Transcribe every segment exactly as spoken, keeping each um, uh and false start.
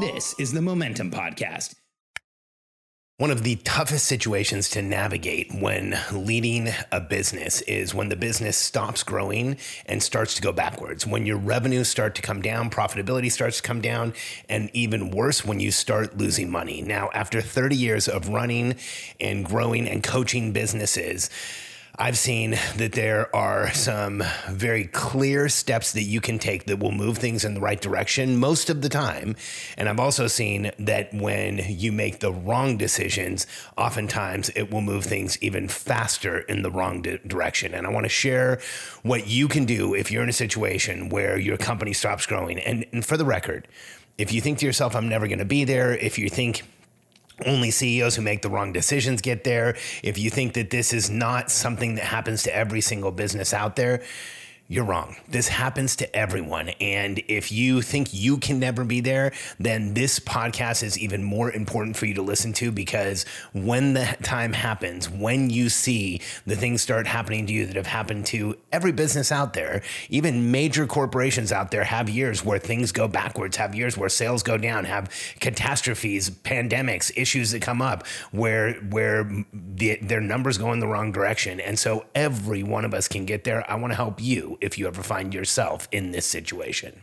This is the Momentum Podcast. One of the toughest situations to navigate when leading a business is when the business stops growing and starts to go backwards. When your revenues start to come down, profitability starts to come down, and even worse, when you start losing money. Now, after thirty years of running and growing and coaching businesses, I've seen that there are some very clear steps that you can take that will move things in the right direction most of the time. And I've also seen that when you make the wrong decisions, oftentimes it will move things even faster in the wrong di- direction. And I want to share what you can do if you're in a situation where your company stops growing. And, and for the record, if you think to yourself, I'm never going to be there, if you think only C E Os who make the wrong decisions get there, if you think that this is not something that happens to every single business out there, you're wrong. This happens to everyone. And if you think you can never be there, then this podcast is even more important for you to listen to, because when the time happens, when you see the things start happening to you that have happened to every business out there, even major corporations out there have years where things go backwards, have years where sales go down, have catastrophes, pandemics, issues that come up where, where the, their numbers go in the wrong direction. And so every one of us can get there. I want to help you if you ever find yourself in this situation.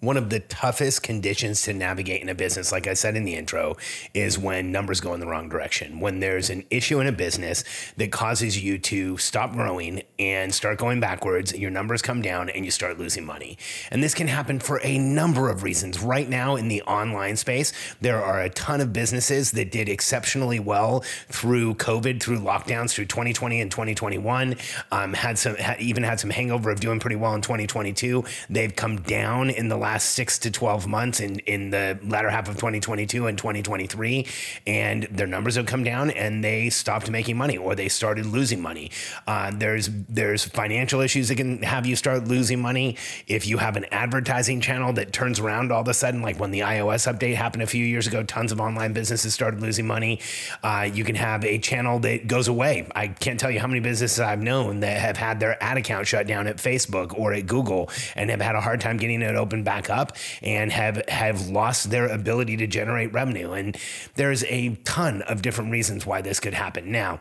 One of the toughest conditions to navigate in a business, like I said in the intro, is when numbers go in the wrong direction. When there's an issue in a business that causes you to stop growing and start going backwards, your numbers come down and you start losing money. And this can happen for a number of reasons. Right now in the online space, there are a ton of businesses that did exceptionally well through COVID, through lockdowns, through twenty twenty and twenty twenty-one, um, had some, had, even had some hangover of doing pretty well in twenty twenty-two. They've come down in the last six to twelve months in, in the latter half of twenty twenty-two and twenty twenty-three, and their numbers have come down and they stopped making money or they started losing money. Uh, there's there's financial issues that can have you start losing money. If you have an advertising channel that turns around all of a sudden, like when the iOS update happened a few years ago, tons of online businesses started losing money. Uh, you can have a channel that goes away. I can't tell you how many businesses I've known that have had their ad account shut down at Facebook or at Google and have had a hard time getting it open back up and have have lost their ability to generate revenue. And there's a ton of different reasons why this could happen. Now,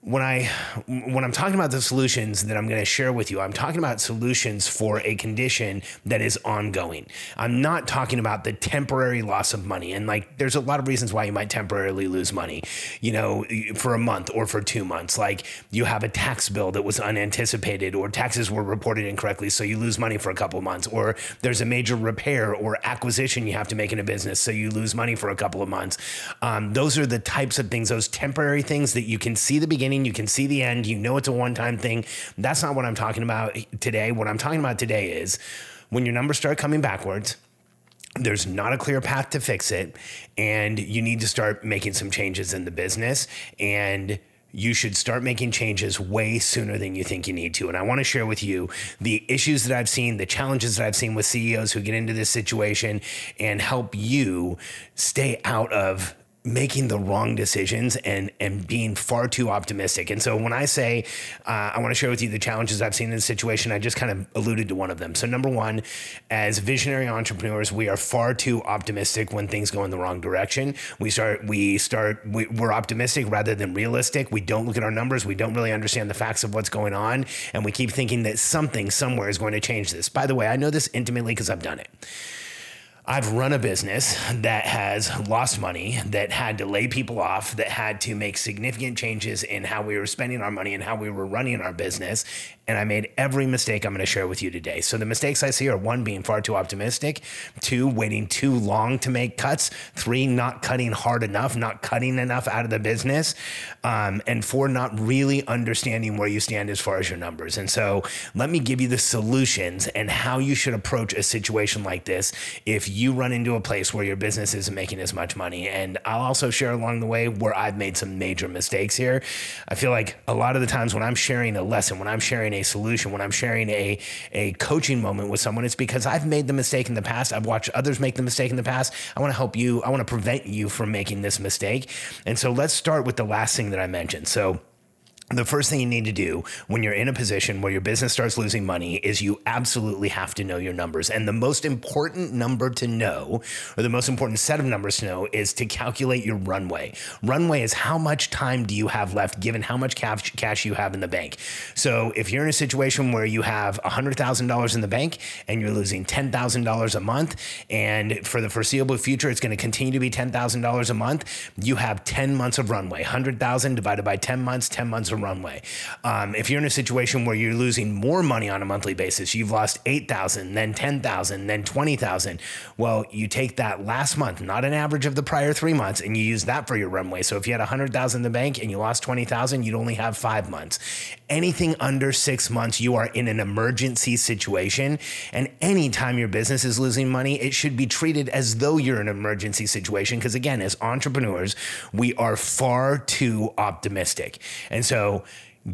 when I when I'm talking about the solutions that I'm going to share with you, I'm talking about solutions for a condition that is ongoing. I'm not talking about the temporary loss of money. And like, there's a lot of reasons why you might temporarily lose money, you know, for a month or for two months. Like you have a tax bill that was unanticipated, or taxes were reported incorrectly, so you lose money for a couple of months. Or there's a major repair or acquisition you have to make in a business, so you lose money for a couple of months. Um, those are the types of things, those temporary things that you can see the beginning. You can see the end. You know it's a one-time thing. That's not what I'm talking about today. What I'm talking about today is when your numbers start coming backwards, there's not a clear path to fix it, and you need to start making some changes in the business, and you should start making changes way sooner than you think you need to. And I want to share with you the issues that I've seen, the challenges that I've seen with C E Os who get into this situation, and help you stay out of making the wrong decisions and and being far too optimistic. And so when I say, uh, I want to share with you the challenges I've seen in this situation, I just kind of alluded to one of them. So number one, as visionary entrepreneurs, we are far too optimistic when things go in the wrong direction. We start, we start, we, we're optimistic rather than realistic. We don't look at our numbers. We don't really understand the facts of what's going on. And we keep thinking that something somewhere is going to change this. By the way, I know this intimately because I've done it. I've run a business that has lost money, that had to lay people off, that had to make significant changes in how we were spending our money and how we were running our business. And I made every mistake I'm going to share with you today. So the mistakes I see are one, being far too optimistic, two, waiting too long to make cuts, three, not cutting hard enough, not cutting enough out of the business, um, and four, not really understanding where you stand as far as your numbers. And so let me give you the solutions and how you should approach a situation like this if you run into a place where your business isn't making as much money. And I'll also share along the way where I've made some major mistakes here. I feel like a lot of the times when I'm sharing a lesson, when I'm sharing a solution, when I'm sharing a, a coaching moment with someone, it's because I've made the mistake in the past. I've watched others make the mistake in the past. I want to help you. I want to prevent you from making this mistake. And so let's start with the last thing that I mentioned. So the first thing you need to do when you're in a position where your business starts losing money is you absolutely have to know your numbers. And the most important number to know, or the most important set of numbers to know, is to calculate your runway. Runway is how much time do you have left given how much cash, cash you have in the bank. So if you're in a situation where you have one hundred thousand dollars in the bank and you're losing ten thousand dollars a month, and for the foreseeable future, it's going to continue to be ten thousand dollars a month, you have ten months of runway. one hundred thousand divided by ten months, ten months of runway. Um, if you're in a situation where you're losing more money on a monthly basis, you've lost eight thousand, then ten thousand, then twenty thousand. Well, you take that last month, not an average of the prior three months, and you use that for your runway. So if you had one hundred thousand in the bank and you lost twenty thousand, you'd only have five months. Anything under six months, you are in an emergency situation. And anytime your business is losing money, it should be treated as though you're in an emergency situation. Because again, as entrepreneurs, we are far too optimistic. And so So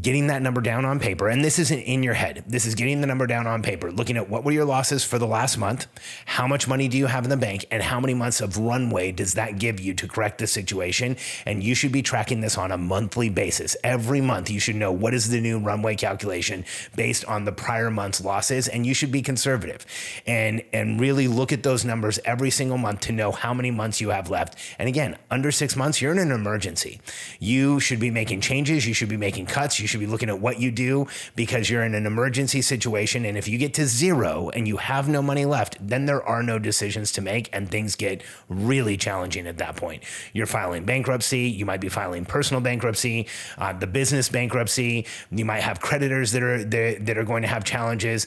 getting that number down on paper, and this isn't in your head, this is getting the number down on paper, looking at what were your losses for the last month, how much money do you have in the bank, and how many months of runway does that give you to correct the situation. And you should be tracking this on a monthly basis. Every month, you should know what is the new runway calculation based on the prior month's losses, and you should be conservative and, and really look at those numbers every single month to know how many months you have left. And again, under six months, you're in an emergency. You should be making changes, you should be making cuts, you should be looking at what you do because you're in an emergency situation. And if you get to zero and you have no money left, then there are no decisions to make and things get really challenging at that point. You're filing bankruptcy. You might be filing personal bankruptcy, uh, the business bankruptcy. You might have creditors that are that are going to have challenges.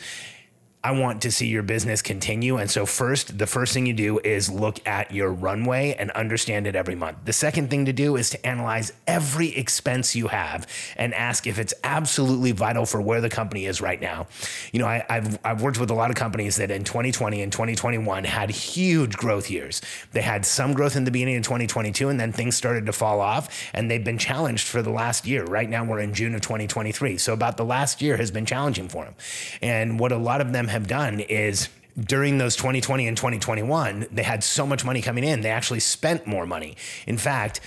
I want to see your business continue. And so first, the first thing you do is look at your runway and understand it every month. The second thing to do is to analyze every expense you have and ask if it's absolutely vital for where the company is right now. You know, I, I've, I've worked with a lot of companies that in twenty twenty and twenty twenty-one had huge growth years. They had some growth in the beginning of twenty twenty-two, and then things started to fall off, and they've been challenged for the last year. Right now we're in June of twenty twenty-three. So about the last year has been challenging for them. And what a lot of them have done is during those twenty twenty and twenty twenty-one, they had so much money coming in, they actually spent more money. In fact,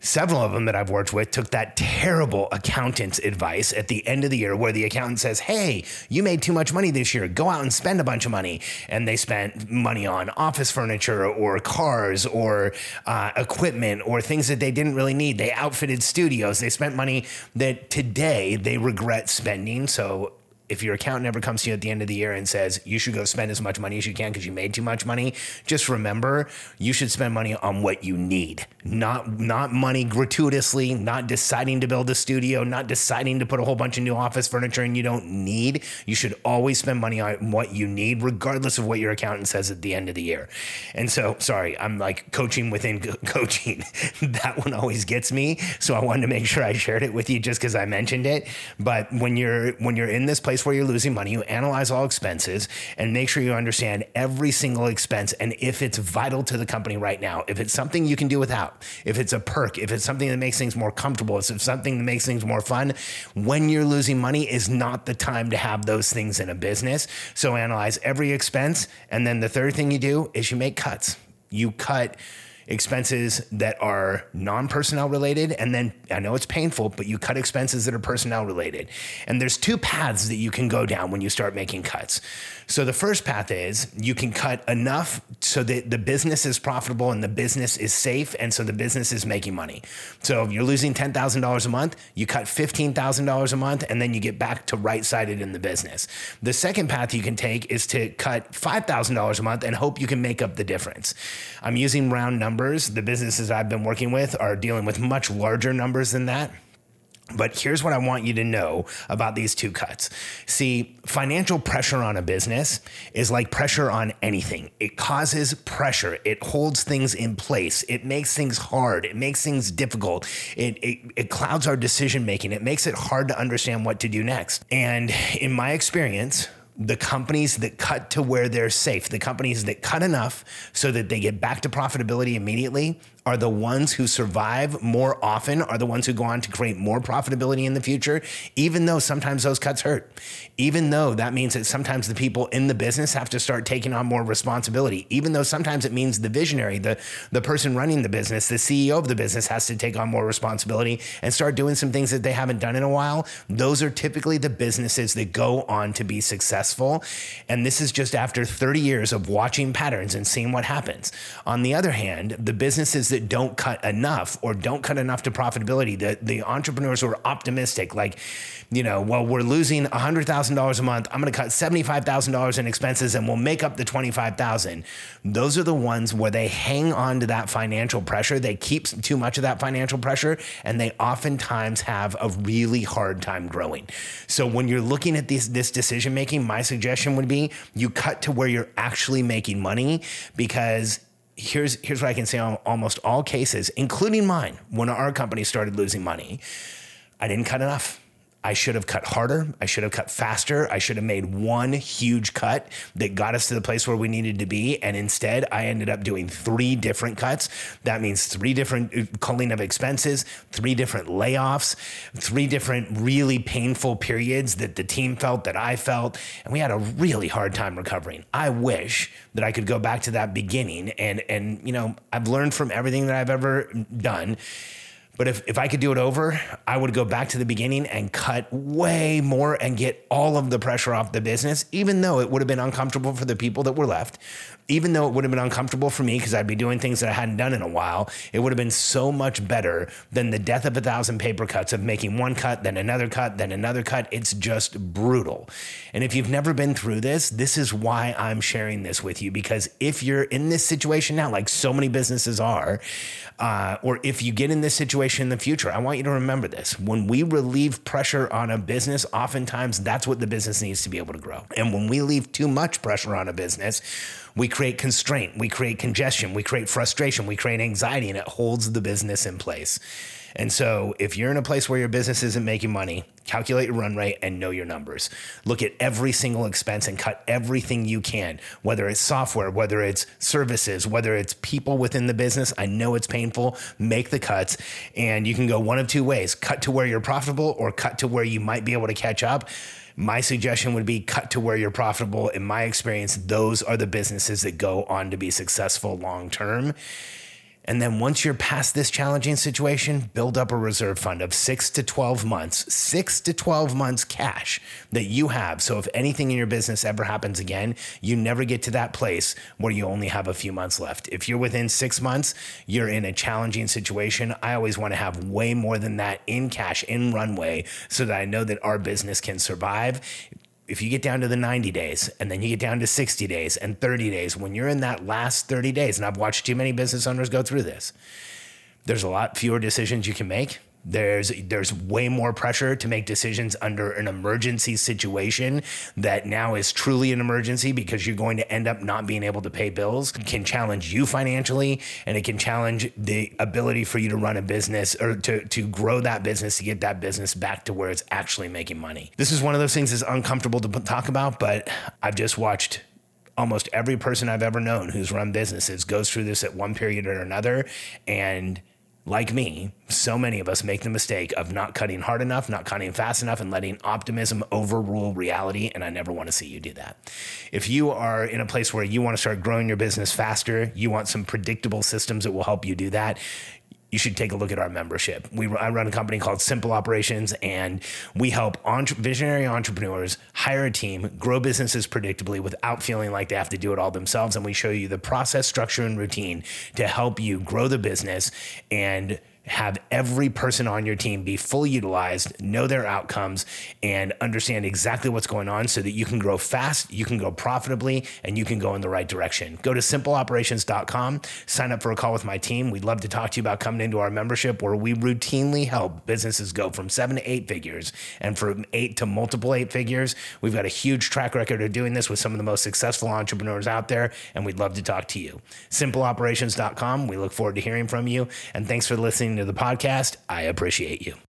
several of them that I've worked with took that terrible accountant's advice at the end of the year where the accountant says, hey, you made too much money this year. Go out and spend a bunch of money. And they spent money on office furniture or cars or uh, equipment or things that they didn't really need. They outfitted studios. They spent money that today they regret spending. So if your accountant ever comes to you at the end of the year and says, you should go spend as much money as you can because you made too much money, just remember, you should spend money on what you need, not not money gratuitously, not deciding to build a studio, not deciding to put a whole bunch of new office furniture in you don't need. You should always spend money on what you need, regardless of what your accountant says at the end of the year. And so, sorry, I'm like coaching within co- coaching. That one always gets me. So I wanted to make sure I shared it with you just because I mentioned it. But when you're when you're in this place where you're losing money, you analyze all expenses and make sure you understand every single expense and if it's vital to the company right now, if it's something you can do without, if it's a perk, if it's something that makes things more comfortable, if it's something that makes things more fun. When you're losing money is not the time to have those things in a business. So analyze every expense. And then the third thing you do is you make cuts. You cut expenses that are non-personnel related. And then I know it's painful, but you cut expenses that are personnel related. And there's two paths that you can go down when you start making cuts. So the first path is you can cut enough so that the business is profitable and the business is safe. And so the business is making money. So if you're losing ten thousand dollars a month, you cut fifteen thousand dollars a month, and then you get back to right-sided in the business. The second path you can take is to cut five thousand dollars a month and hope you can make up the difference. I'm using round numbers. The businesses I've been working with are dealing with much larger numbers than that. But here's what I want you to know about these two cuts. See, financial pressure on a business is like pressure on anything. It causes pressure. It holds things in place. It makes things hard. It makes things difficult. It it, it clouds our decision making. It makes it hard to understand what to do next. And in my experience, the companies that cut to where they're safe, the companies that cut enough so that they get back to profitability immediately, are the ones who survive more often, are the ones who go on to create more profitability in the future, even though sometimes those cuts hurt. Even though that means that sometimes the people in the business have to start taking on more responsibility, even though sometimes it means the visionary, the, the person running the business, the C E O of the business has to take on more responsibility and start doing some things that they haven't done in a while. Those are typically the businesses that go on to be successful. And this is just after thirty years of watching patterns and seeing what happens. On the other hand, the businesses that don't cut enough or don't cut enough to profitability, the, the entrepreneurs who are optimistic, like, you know, well, we're losing one hundred thousand dollars a month. I'm going to cut seventy-five thousand dollars in expenses and we'll make up the twenty-five thousand dollars. Those are the ones where they hang on to that financial pressure. They keep too much of that financial pressure and they oftentimes have a really hard time growing. So when you're looking at this, this decision-making, my suggestion would be you cut to where you're actually making money, because Here's here's what I can say on almost all cases, including mine. When our company started losing money, I didn't cut enough. I should have cut harder. I should have cut faster. I should have made one huge cut that got us to the place where we needed to be. And instead, I ended up doing three different cuts. That means three different culling of expenses, three different layoffs, three different really painful periods that the team felt, that I felt. And we had a really hard time recovering. I wish that I could go back to that beginning. And, and you know, I've learned from everything that I've ever done. But if, if I could do it over, I would go back to the beginning and cut way more and get all of the pressure off the business, even though it would have been uncomfortable for the people that were left, even though it would have been uncomfortable for me because I'd be doing things that I hadn't done in a while. It would have been so much better than the death of a thousand paper cuts of making one cut, then another cut, then another cut. It's just brutal. And if you've never been through this, this is why I'm sharing this with you, because if you're in this situation now, like so many businesses are, uh, or if you get in this situation in the future, I want you to remember this. When we relieve pressure on a business, oftentimes that's what the business needs to be able to grow. And when we leave too much pressure on a business, we create constraint, we create congestion, we create frustration, we create anxiety, and it holds the business in place. And so if you're in a place where your business isn't making money, calculate your run rate and know your numbers. Look at every single expense and cut everything you can, whether it's software, whether it's services, whether it's people within the business. I know it's painful. Make the cuts. And you can go one of two ways: cut to where you're profitable or cut to where you might be able to catch up. My suggestion would be cut to where you're profitable. In my experience, those are the businesses that go on to be successful long-term. And then once you're past this challenging situation, build up a reserve fund of six to twelve months, six to twelve months cash that you have. So if anything in your business ever happens again, you never get to that place where you only have a few months left. If you're within six months, you're in a challenging situation. I always want to have way more than that in cash, in runway, so that I know that our business can survive. If you get down to the ninety days and then you get down to sixty days and thirty days, when you're in that last thirty days, and I've watched too many business owners go through this, there's a lot fewer decisions you can make. There's there's way more pressure to make decisions under an emergency situation that now is truly an emergency, because you're going to end up not being able to pay bills. It can challenge you financially, and it can challenge the ability for you to run a business or to, to grow that business, to get that business back to where it's actually making money. This is one of those things that's uncomfortable to talk about, but I've just watched almost every person I've ever known who's run businesses goes through this at one period or another, and like me, so many of us make the mistake of not cutting hard enough, not cutting fast enough, and letting optimism overrule reality. And I never want to see you do that. If you are in a place where you want to start growing your business faster, you want some predictable systems that will help you do that, you should take a look at our membership. We I run a company called Simple Operations, and we help entre- visionary entrepreneurs hire a team, grow businesses predictably without feeling like they have to do it all themselves. And we show you the process, structure, and routine to help you grow the business and have every person on your team be fully utilized, know their outcomes, and understand exactly what's going on so that you can grow fast, you can grow profitably, and you can go in the right direction. Go to simple operations dot com, sign up for a call with my team. We'd love to talk to you about coming into our membership where we routinely help businesses go from seven to eight figures and from eight to multiple eight figures. We've got a huge track record of doing this with some of the most successful entrepreneurs out there, and we'd love to talk to you. simple operations dot com. We look forward to hearing from you, and thanks for listening to the podcast. I appreciate you.